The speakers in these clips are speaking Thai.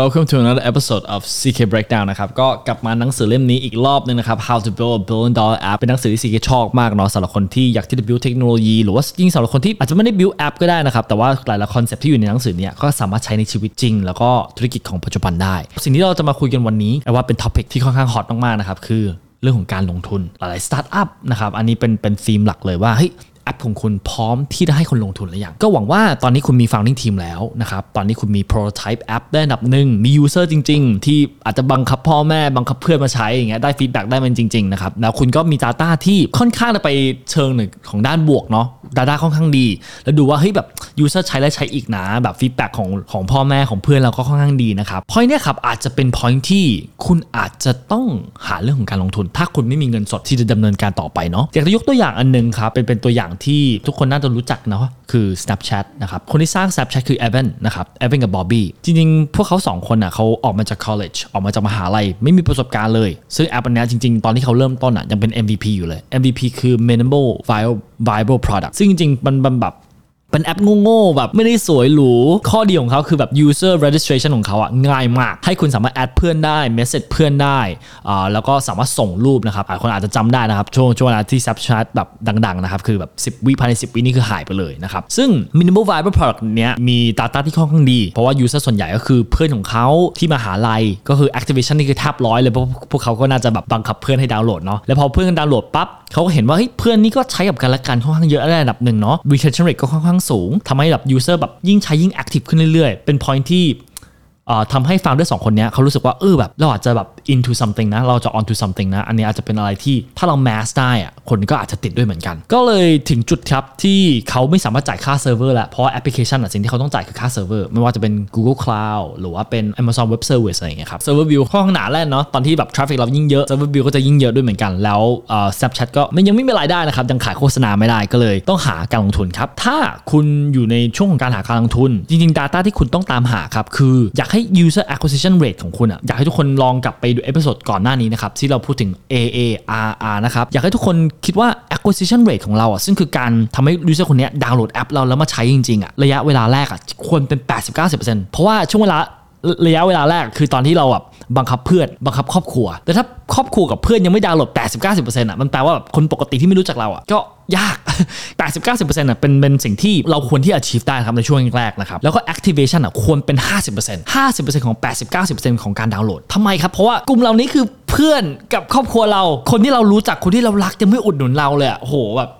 Welcome to another episode of CK Breakdown นะครับก็กลับมาหนังสือเล่มนี้อีกรอบนึงนะครับ How to Build a Billion Dollar App เป็นหนังสือที่ CK ชอบมากเนาะสำหรับคนที่อยากที่จะ build เทคโนโลยีหรือว่ายิ่งสำหรับคนที่อาจจะไม่ได้ build app ก็ได้นะครับแต่ว่าหลายๆคอนเซ็ปต์ที่อยู่ในหนังสือเนี่ยก็สามารถใช้ในชีวิตจริงแล้วก็ธุรกิจของปัจจุบันได้สิ่งที่เราจะมาคุยกันวันนี้ว่าเป็น topic ที่ค่อนข้างฮอตมากๆนะครับคือเรื่องของการลงทุนหลายๆ startup นะครับอันนี้เป็นธีมหลักเลยว่าเฮ้ยแอปของคุณพร้อมที่จะให้คนลงทุนหรือยังก็หวังว่าตอนนี้คุณมี founding team แล้วนะครับตอนนี้คุณมี prototype app ได้อันดับหนึ่งมี user จริงๆที่อาจจะบังคับพ่อแม่บังคับเพื่อนมาใช้อย่างเงี้ยได้ feedback ได้มันจริงๆนะครับแล้วคุณก็มี data ที่ค่อนข้างจะไปเชิงหนึ่งของด้านบวกเนาะ data ค่อนข้างดีแล้วดูว่าเฮ้ยแบบ user ใช้และใช้อีกนะแบบ feedback ของพ่อแม่ของเพื่อนเราก็ค่อนข้างดีนะครับ point เนี่ยครับอาจจะเป็น point ที่คุณอาจจะต้องหาเรื่องของการลงทุนถ้าคุณไม่มีเงินสดที่จะดำเนินการต่อไปเนาะอยากจะยกตัวอย่างอันนึงครับเป็นตัวอย่างที่ทุกคนน่าจะรู้จักนะคือ Snapchat นะครับคนที่สร้าง Snapchat คือ Evan นะครับ Evan กับ Bobby จริงๆพวกเขา2คนน่ะเขาออกมาจาก college ออกมาจากมหาลัยไม่มีประสบการณ์เลยซึ่งแอปอันนี้จริงๆตอนที่เขาเริ่มต้นน่ะยังเป็น MVP อยู่เลย MVP คือ minimal viable product ซึ่งจริงๆมันแบบเป็นแอปโง่ๆแบบไม่ได้สวยหรูข้อดีของเขาคือแบบ user registration ของเขาอ่ะง่ายมากให้คุณสามารถแอดเพื่อนได้เมสเสจเพื่อนได้แล้วก็สามารถส่งรูปนะครับคนอาจจะจำได้นะครับช่วงเวลาที่ Snapchat แบบดังๆนะครับคือแบบ10 วิภายใน10 วินี่คือหายไปเลยนะครับซึ่ง minimal viable product เนี้ยมี data ที่ค่อนข้างดีเพราะว่า user ส่วนใหญ่ก็คือเพื่อนของเขาที่มหาลัยก็คือ activation นี่คือแทบร้อยเลยเพราะพวกเขาก็น่าจะแบบบังคับเพื่อนให้ดาวน์โหลดเนาะแล้วพอเพื่อนดาวน์โหลดปั๊บเขาก็เห็นว่าเฮ้ยเพื่อนนี่ก็ใช้กับกันและกันค่อนข้างเยอะในระดับนึงเนาะ retention rate ก็ค่อนข้างสูงทำให้แบบ user แบบยิ่งใช้ยิ่ง active ขึ้นเรื่อยๆเป็น point ที่ทำให้founder 2คนเนี้ยเขารู้สึกว่าแบบเราอาจจะแบบ into something นะเราจะ onto something นะอันนี้อาจจะเป็นอะไรที่ถ้าเรา mass ได้อ่ะคนก็อาจจะติดด้วยเหมือนกันก็เลยถึงจุดครับที่เขาไม่สามารถจ่ายค่าเซิร์ฟเวอร์ละเพราะแอปพลิเคชันสิ่งที่เขาต้องจ่ายคือค่าเซิร์ฟเวอร์ไม่ว่าจะเป็น Google Cloud หรือว่าเป็น Amazon Web Service อะไรอย่างเงี้ยครับ Server Bill ข้อหนาแน่นเนาะตอนที่แบบ traffic เรายิ่งเยอะ Server Bill ก็จะยิ่งเยอะด้วยเหมือนกันแล้ว Snapchat ก็ยังไม่มีรายได้นะครับยังขายโฆษณาไม่ได้ก็เลยต้องหาการลงทุนครับถ้าคุณอยู่ในช่วงของการหาการลงทุนจริงๆ data ที่คุณต้องตามหาครับคืออยากให้ user acquisition rate ของคุณอยากให้ทุกคนลองกลับไปดูเอพิโซดก่อนหน้านี้นะครับที่เราพูดถึง AARR นะครับอยากให้ทุกคนคิดว่า acquisition rate ของเราซึ่งคือการทำให้ user คนนี้ดาวน์โหลดแอปเราแล้วมาใช้จริงๆระยะเวลาแรกควรเป็น 80-90% เพราะว่าช่วงเวลาระยะเวลาแรกคือตอนที่เราแบบบังคับเพื่อนบังคับครอบครัวแต่ถ้าครอบครัวกับเพื่อนยังไม่ดาวน์โหลด 80-90% มันแปลว่าแบบคนปกติที่ไม่รู้จักเราก็ยาก 80-90% เป็นสิ่งที่เราควรที่ achieve ได้ครับในช่วงแรกนะครับแล้วก็ activation ควรเป็น 50% 50% ของ 80-90% ของการดาวน์โหลดทำไมครับเพราะว่ากลุ่มเรานี้คือเพื่อนกับครอบครัวเราคนที่เรารู้จักคนที่เรารักยังไม่อุดหนุนเราเลยโหแบบ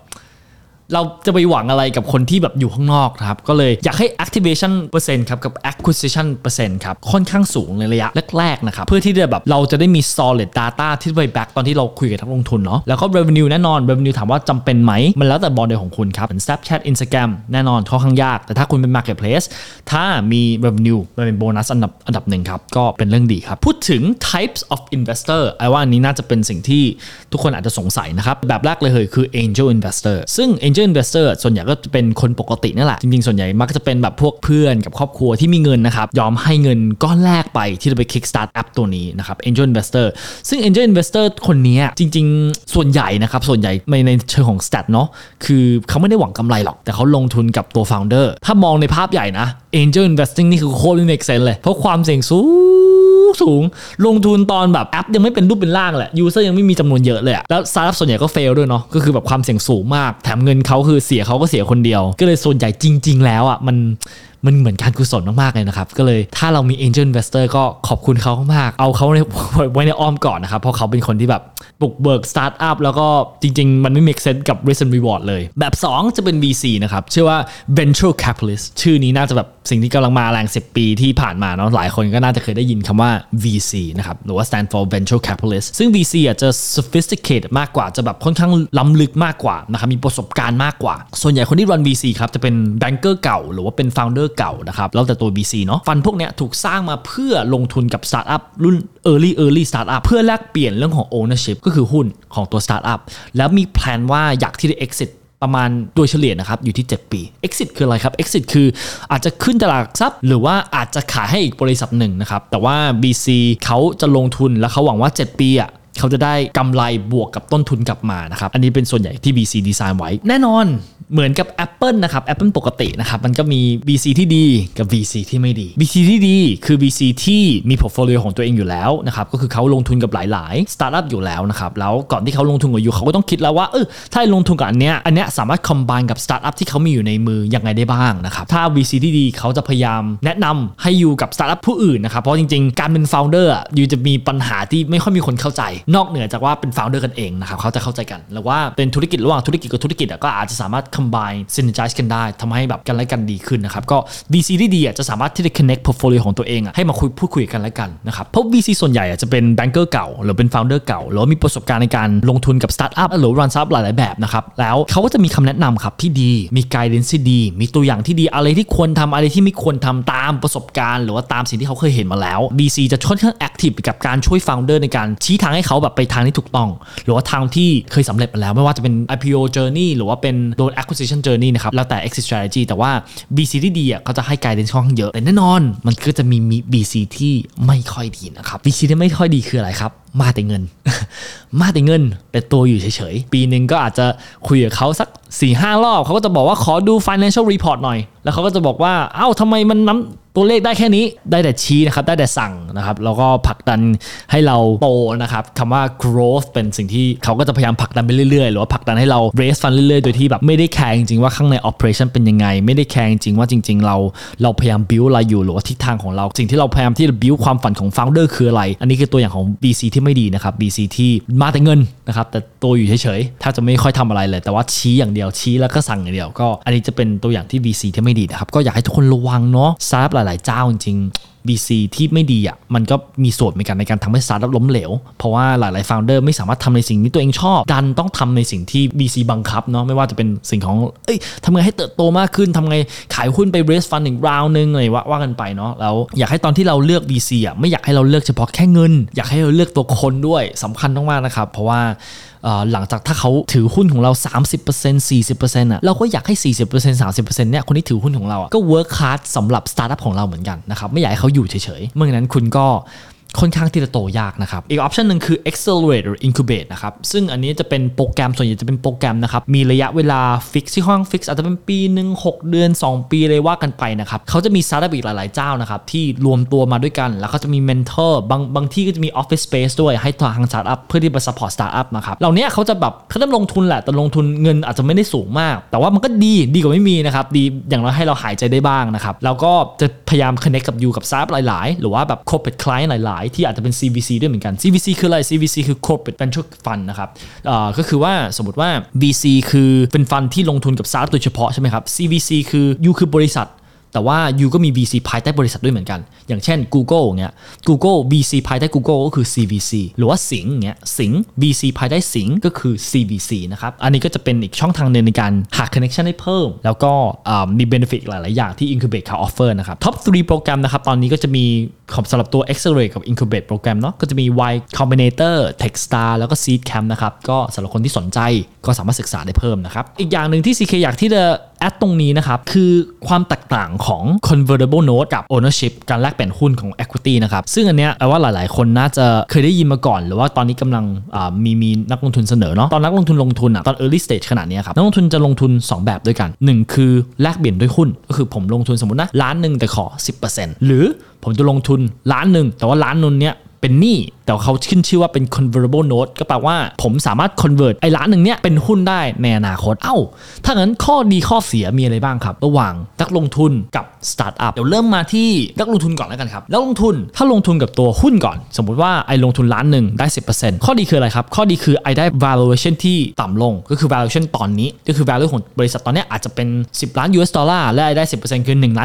เราจะไปหวังอะไรกับคนที่แบบอยู่ข้างนอกครับก็เลยอยากให้ activation percent ครับกับ acquisition percent ครับค่อนข้างสูงในระยะแรกๆนะครับเพื่อที่จะแบบเราจะได้มี solid data ที่ไป back ตอนที่เราคุยกับนักลงทุนเนาะแล้วก็ revenue แน่นอน revenue ถามว่าจำเป็นไหมมันแล้วแต่modelของคุณครับเหมือน Snapchat Instagram แน่นอนค่อนข้างยากแต่ถ้าคุณเป็น marketplace ถ้ามี revenue มันเป็นโบนัสอันดับหนึ่งครับก็เป็นเรื่องดีครับพูดถึง types of investor ไอ้ว่าอันนี้น่าจะเป็นสิ่งที่ทุกคนอาจจะสงสัยนะครับแบบแรกเลยคือ angel investor ซึ่งInvestor ส่วนใหญ่ก็จะเป็นคนปกตินั่นแหละจริงๆส่วนใหญ่มักจะเป็นแบบพวกเพื่อนกับครอบครัวที่มีเงินนะครับยอมให้เงินก้อนแรกไปที่จะไป Kickstart App ตัวนี้นะครับ Angel Investor ซึ่ง Angel Investor คนนี้จริงๆส่วนใหญ่นะครับส่วนใหญ่ในเชิงของ Stat เนาะคือเขาไม่ได้หวังกำไรหรอกแต่เขาลงทุนกับตัว Founder ถ้ามองในภาพใหญ่นะ Angel Investing นี่คือโคตรไม่ make sense เลยเพราะความเสี่ยงสูงลงทุนตอนแบบแอปยังไม่เป็นรูปเป็นร่างแหละ user ยังไม่มีจำนวนเยอะเลยแล้วสตาร์ทอัพส่วนใหญ่ก็เฟลด้วยเนาะก็คือแบบความเสี่ยงสูงมากแถมเงินเขาคือเสียคนเดียวก็เลยส่วนใหญ่จริงๆแล้วมันเหมือนการกุศลมากๆเลยนะครับก็เลยถ้าเรามี Angel Investor ก็ขอบคุณเขามากเอาเขาไว้ในอ้อมก่อนนะครับเพราะเขาเป็นคนที่แบบบุกเบิกสตาร์ทอัพแล้วก็จริงๆมันไม่ make sense กับ risk and reward เลยแบบ2จะเป็น VC นะครับชื่อว่า Venture Capitalist ชื่อนี้น่าจะแบบสิ่งที่กำลังมาแรง10 ปีที่ผ่านมาเนาะหลายคนก็น่าจะเคยได้ยินคำว่า VC นะครับหรือว่า Stand for Venture Capitalist ซึ่ง VC จะ sophisticated มากกว่าจะแบบค่อนข้างล้ำลึกมากกว่านะครับมีประสบการณ์มากกว่าส่วนใหญ่คนที่ run VC ครับจะเป็น banker เก่าหรือว่าเป็น founderเก่านะครับแล้วแต่ตัว VC เนาะฟันพวกเนี้ยถูกสร้างมาเพื่อลงทุนกับสตาร์ทอัพรุ่น early startup เพื่อแลกเปลี่ยนเรื่องของ ownership ก็คือหุ้นของตัวสตาร์ทอัพแล้วมีแพลนว่าอยากที่จะ exit ประมาณโดยเฉลี่ยนะครับอยู่ที่7 ปี exit คืออะไรครับ exit คืออาจจะขึ้นตลาดทรัพย์หรือว่าอาจจะขายให้อีกบริษัทหนึ่งนะครับแต่ว่า VC เขาจะลงทุนแล้วเขาหวังว่า7 ปี เขาจะได้กำไรบวกกับต้นทุนกลับมานะครับอันนี้เป็นส่วนใหญ่ที่ VC ดีไซน์ไว้แน่นอนเหมือนกับ Apple นะครับ Apple ปกตินะครับมันก็มี VC ที่ดีกับ VC ที่ไม่ดี VC ที่ดีคือ VC ที่มี portfolio ของตัวเองอยู่แล้วนะครับก็คือเขาลงทุนกับหลายๆ startup อยู่แล้วนะครับแล้วก่อนที่เขาลงทุนกับอยู่เขาก็ต้องคิดแล้วว่าถ้าลงทุนกับอันเนี้ยสามารถ combine กับ startup ที่เขามีอยู่ในมือยังไงได้บ้างนะครับถ้า VC ที่ดีเขาจะพยายามแนะนำให้อยู่กับ startup ผู้อื่นนะครับเพราะจริงๆการเป็น founder อยู่จะมีปัญหาที่ไม่ค่อยมีคนเข้าใจนอกเหนือจากว่าเป็น founder กันเองนะครับเขาจะเข้าใจกันแล้วว่าเป็นธุรกิจระหว่างธุรกิจกับธุรกิจก็อาจจะสามารถcombine synergize กันได้ทำให้แบบกันและกันดีขึ้นนะครับก็ VC ที่ดีจะสามารถที่จะ connect portfolio ของตัวเองให้มาพูดคุยกันและกันนะครับเพราะ VC ส่วนใหญ่จะเป็น banker เก่าหรือเป็น founder เก่าหรือมีประสบการณ์ในการลงทุนกับ startup หรือ run startup หลายๆแบบนะครับแล้วเขาก็จะมีคำแนะนำครับที่ดีมี guidance ที่ดีมีตัวอย่างที่ดีอะไรที่ควรทำอะไรที่ไม่ควรทำตามประสบการณ์หรือว่าตามสิ่งที่เขาเคยเห็นมาแล้ว VC จะค่อนข้าง active กับการช่วย founder ในการชี้ทางให้เขาแบบไปทางที่ถูกต้องหรือว่าทางที่เคยสำเร็จมาแล้วไม่ว่าจะเป็น IPO journey หรือว่าเป็นโดนacquisition journey นะครับแล้วแต่ exit strategy แต่ว่า VC ที่ดีเขาจะให้ guidance ค่อนข้างเยอะแต่แน่นอนมันก็จะมี VC ที่ไม่ค่อยดีนะครับ VC ที่ไม่ค่อยดีคืออะไรครับมาแต่เงินแต่ตัวอยู่เฉยๆปีนึงก็อาจจะคุยกับเขาสัก 4-5 รอบเขาก็จะบอกว่าขอดู financial report หน่อยแล้วเขาก็จะบอกว่าเอ้าทำไมมันน้ำตัวเลขได้แค่นี้ได้แต่ชี้นะครับได้แต่สั่งนะครับแล้วก็ผลักดันให้เราโตนะครับคำว่า growth เป็นสิ่งที่เขาก็จะพยายามผลักดันไปเรื่อยๆหรือว่าผลักดันให้เรา raise fund เรื่อยๆโดยที่แบบไม่ได้แคร์จริงๆว่าข้างใน operation เป็นยังไงไม่ได้แคร์จริงๆว่าจริงๆเราพยายาม build อะไรอยู่หรือว่าทิศทางของเราสิ่งที่เราพยายามที่จะ build ความฝันของ founder คืออะไรอันนี้คือตัวอย่างของ VC ที่ไม่ดีนะครับ VC ที่มาแต่เงินนะครับแต่ตัวอยู่เฉยๆถ้าจะไม่ค่อยทำอะไรเลยแต่ว่าชี้อย่างเดียวชี้แล้วก็สั่งอย่างเดียวก็อันนี้จะเป็นตัวอย่างที่ VC ที่ไม่ดีนะครับก็อยากให้ทุกคนระวังเนาะสตาร์ทอัพหลายๆเจ้าจริงๆ VC ที่ไม่ดีอ่ะมันก็มีส่วนในการทำให้สตาร์ทอัพล้มเหลวเพราะว่าหลายๆ founder ไม่สามารถทำในสิ่งที่ตัวเองชอบดันต้องทำในสิ่งที่ VC บังคับเนาะไม่ว่าจะเป็นสิ่งของทำไงให้เติบโตมากขึ้นทำไงขายหุ้นไป raise fund อีก round นึงอะไรว่ากันไปเนาะแล้วอยากให้ตอนที่เราเลือก VC อ่ะไม่อยากให้เราเลือกเฉพาะแค่เงินอยากให้เราเลือกตัวคนด้วยสำคัญมากๆนะครับเพราะว่าหลังจากถ้าเขาถือหุ้นของเรา 30% 40% อ่ะเราก็อยากให้ 40% 30% เนี่ยคนที่ถือหุ้นของเราก็ work hard สำหรับ startup ของเราเหมือนกันนะครับไม่อยากให้เขาอยู่เฉยๆเมื่อนั้นคุณก็ค่อนข้างที่จะโตยากนะครับอีก option นึงคือ accelerate หรือ incubate นะครับซึ่งอันนี้จะเป็นโปรแกรมส่วนใหญ่จะเป็นโปรแกรมนะครับมีระยะเวลา fix ที่ห้อง fix อาจจะเป็นปีนึง6เดือน2ปีเลยว่ากันไปนะครับเขาจะมี startup อีกหลายๆเจ้านะครับที่รวมตัวมาด้วยกันแล้วก็จะมี mentor บางที่ก็จะมี office space ด้วยให้ทาง startup เพื่อที่จะ support startup นะครับเหล่านี้เขาจะแบบเขาต้องลงทุนแหละแต่ลงทุนเงินอาจจะไม่ได้สูงมากแต่ว่ามันก็ดีกว่าไม่มีนะครับดีอย่างน้อยให้เราหายใจได้บ้างนะครับแล้วก็จะพยายาม connect กับอยู่กับ startup หลายๆหรือว่าแบบ corporate client หลายที่อาจจะเป็น CVC ด้วยเหมือนกัน CVC คืออะไร CVC คือ Corporate Venture Fund นะครับก็คือว่าสมมติว่า VC คือเป็นฟันที่ลงทุนกับ startup โดยเฉพาะใช่ไหมครับ CVC คือ U คือบริษัทแต่ว่า U ก็มี VC ภายใต้บริษัทด้วยเหมือนกันอย่างเช่น Google เงี้ย Google VC ภายใต้ Google ก็คือ CVC หรือว่าสิงเงี้ยสิง VC ภายใต้สิงก็คือ CVC นะครับอันนี้ก็จะเป็นอีกช่องทางนึงในการหา connection ให้เพิ่มแล้วก็มี benefit หลายๆอย่างที่ Incubate เขา offer นะครับ Top 3 โปรแกรมนะครับตอนนี้ก็จะมีสำหรับตัว Accelerate กับ Incubate โปรแกรมเนาะก็จะมี Y Combinator Tech Star แล้วก็ Seed Camp นะครับก็สำหรับคนที่สนใจก็สามารถศึกษาได้เพิ่มนะครับอีกอย่างนึงที่ CK อยากที่จะแอดตรงนี้นะครับคือความแตกต่างของ Convertible Note กับ Ownership การแลกเปลี่ยนหุ้นของ Equity นะครับซึ่งอันเนี้ยแปลว่าหลายๆคนน่าจะเคยได้ยินมาก่อนหรือว่าตอนนี้กำลังมีนักลงทุนเสนอเนาะตอนนักลงทุนอ่ะตอน Early Stage ขนาดนี้ครับนักลงทุนจะลงทุน2แบบด้วยกัน1คือแลกเปลี่ยนด้วยหุ้นก็คือผมลงทุนสมมุตินะล้านนึงแต่ขอ 10% หรือผมจะลงทุนล้านนึงแต่ว่าล้านนึงเนี้ยเป็นหนี้แต่เขาขึ้นชื่อว่าเป็น convertible note ก็แปลว่าผมสามารถ convert ไอ้ล้านหนึ่งเนี่ยเป็นหุ้นได้ในอนาคตถ้างั้นข้อดีข้อเสียมีอะไรบ้างครับระหว่างนักลงทุนกับ startup เดี๋ยวเริ่มมาที่นักลงทุนก่อนแล้วกันครับนักลงทุนถ้าลงทุนกับตัวหุ้นก่อนสมมุติว่าไอ้ลงทุนล้านหนึ่งได้ 10% ข้อดีคืออะไรครับข้อดีคือไอ้ได้ valuation ที่ต่ำลงก็คือ valuation ตอนนี้ก็คือ value ของบริษัทตอนนี้อาจจะเป็น$10 ล้านและไอ้ได้ 10% คือ$1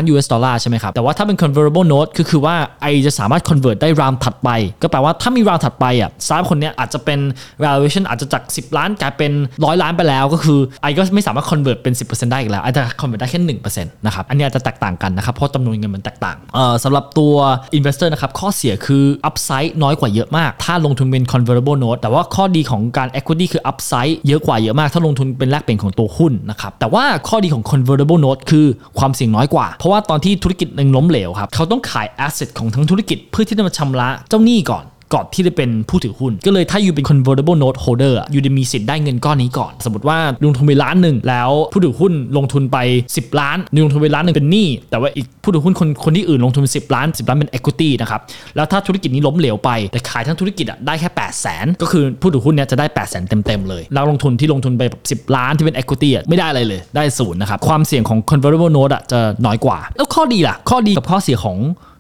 ล้านใช่ไหมครับแต่ว่าถ้าเป็น convertible note ก็คือว่าไอ้จะสามารถ convert ได้ round ถัดไปก็แปลว่าถ้ามี round ถัดไปสตาร์ทอัพคนนี้อาจจะเป็น valuation อาจจะจาก10ล้านกลายเป็น100ล้านไปแล้วก็คือไอ้ก็ไม่สามารถ convert เป็น 10% ได้อีกแล้วไอ้จะ convert ได้แค่ 1% นะครับอันนี้อาจจะแตกต่างกันนะครับเพราะจำนวนเงินมันแตกต่างสำหรับตัว investor นะครับข้อเสียคือ upside น้อยกว่าเยอะมากถ้าลงทุนเป็น convertible note แต่ว่าข้อดีของการ equity คือ upside เยอะกว่าเยอะมากถ้าลงทุนเป็นแลกเปลี่ยนของตัวหุ้นนะครับแต่ว่าข้อดีของ convertible note คือความเสี่ยงน้อยกว่าเพราะว่าตอนที่ธุรกิจนึงล้มเหลวครับเขาต้องขาย asset ของทั้งธุรกิจเพื่อที่จะมาชำระเจ้าหนี้ก่อน ก่อนที่จะเป็นผู้ถือหุ้นก็เลยถ้าอยู่เป็น convertible note holder อ่ะอยู่จะมีสิทธิ์ได้เงินก้อนนี้ก่อนสมมติว่าลงทุนไปล้านนึงแล้วผู้ถือหุ้นลงทุนไป10ล้านลงทุนไปล้านนึงเป็นหนี้แต่ว่าอีกผู้ถือหุ้นคนที่อื่นลงทุน10ล้าน10ล้านเป็น equity นะครับแล้วถ้าธุรกิจนี้ล้มเหลวไปแต่ขายทั้งธุรกิจอ่ะได้แค่ 800,000 ก็คือผู้ถือหุ้นเนี่ยจะได้ 800,000 เต็มๆเลยแล้วลงทุนที่ลงทุนไป10ล้านที่เป็น equity อ่ะไม่ได้อะไรเลยได้ศูนย์นะครับความเสี่ยงของ convertible note อ่ะจะน้อยกว่าแล้วข้อดีล่ะข้อดีกับข้อเสียของ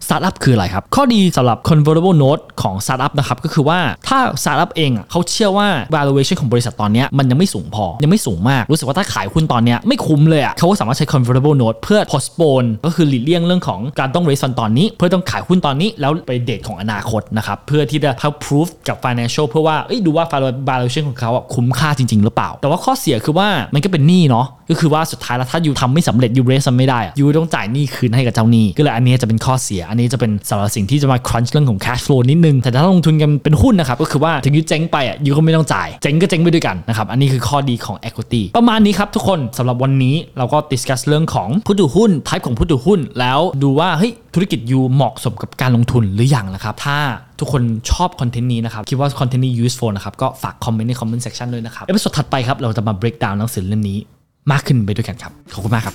สตาร์ทอัพคืออะไรครับข้อดีสำหรับ convertible note ของสตาร์ทอัพนะครับก็คือว่าถ้าสตาร์ทอัพเองอ่ะเขาเชื่อว่า valuation ของบริษัทตอนนี้มันยังไม่สูงพอยังไม่สูงมากรู้สึกว่าถ้าขายหุ้นตอนนี้ไม่คุ้มเลยอ่ะเขาก็สามารถใช้ convertible note เพื่อ postpone ก็คือหลีกเลี่ยงเรื่องของการต้อง raise fund ตอนนี้เพื่อต้องขายหุ้นตอนนี้แล้วไปเดทของอนาคตนะครับเพื่อที่จะ prove กับ financial เพื่อว่าดูว่า valuation ของเขาอ่ะคุ้มค่าจริงๆหรือเปล่าแต่ว่าข้อเสียคือว่ามันก็เป็นหนี้เนาะก็คือว่าสุดท้ายแล้วถ้าอยู่ทำไม่สำเร็จอยู่ raise ไม่ได้อ่ะอยู่ต้องจ่ายหนี้คืนให้กับเจ้าหนี้ก็เลยอันนี้จะเป็นข้อเสียอันนี้จะเป็นสำหรับสิ่งที่จะมา crunch เรื่องของ cash flow นิดนึงแต่ถ้าลงทุนกันเป็นหุ้นนะครับก็คือว่าถึงยูเจ๊งไปอ่ะยูก็ไม่ต้องจ่ายเจ๊งก็เจ๊งไปด้วยกันนะครับอันนี้คือข้อดีของ equity ประมาณนี้ครับทุกคนสำหรับวันนี้เราก็ discuss เรื่องของผู้ถือหุ้น type ของผู้ถือหุ้นแล้วดูว่าเฮ้ยธุรกิจยูเหมาะสมกับการลงทุนหรือยังนะครับถ้าทุกคนชอบคอนเทนต์นี้นะครับคิดว่าคอนเทนต์นี้ useful นะครับก็ฝากคอมเมนต์ใน comment section ด้วยนะครับเอพิโซดถัดไปครับเราจะมา break down หนังสือเล่มนี้มากขึ้นไปด้วยกันครับขอบคุณมากครับ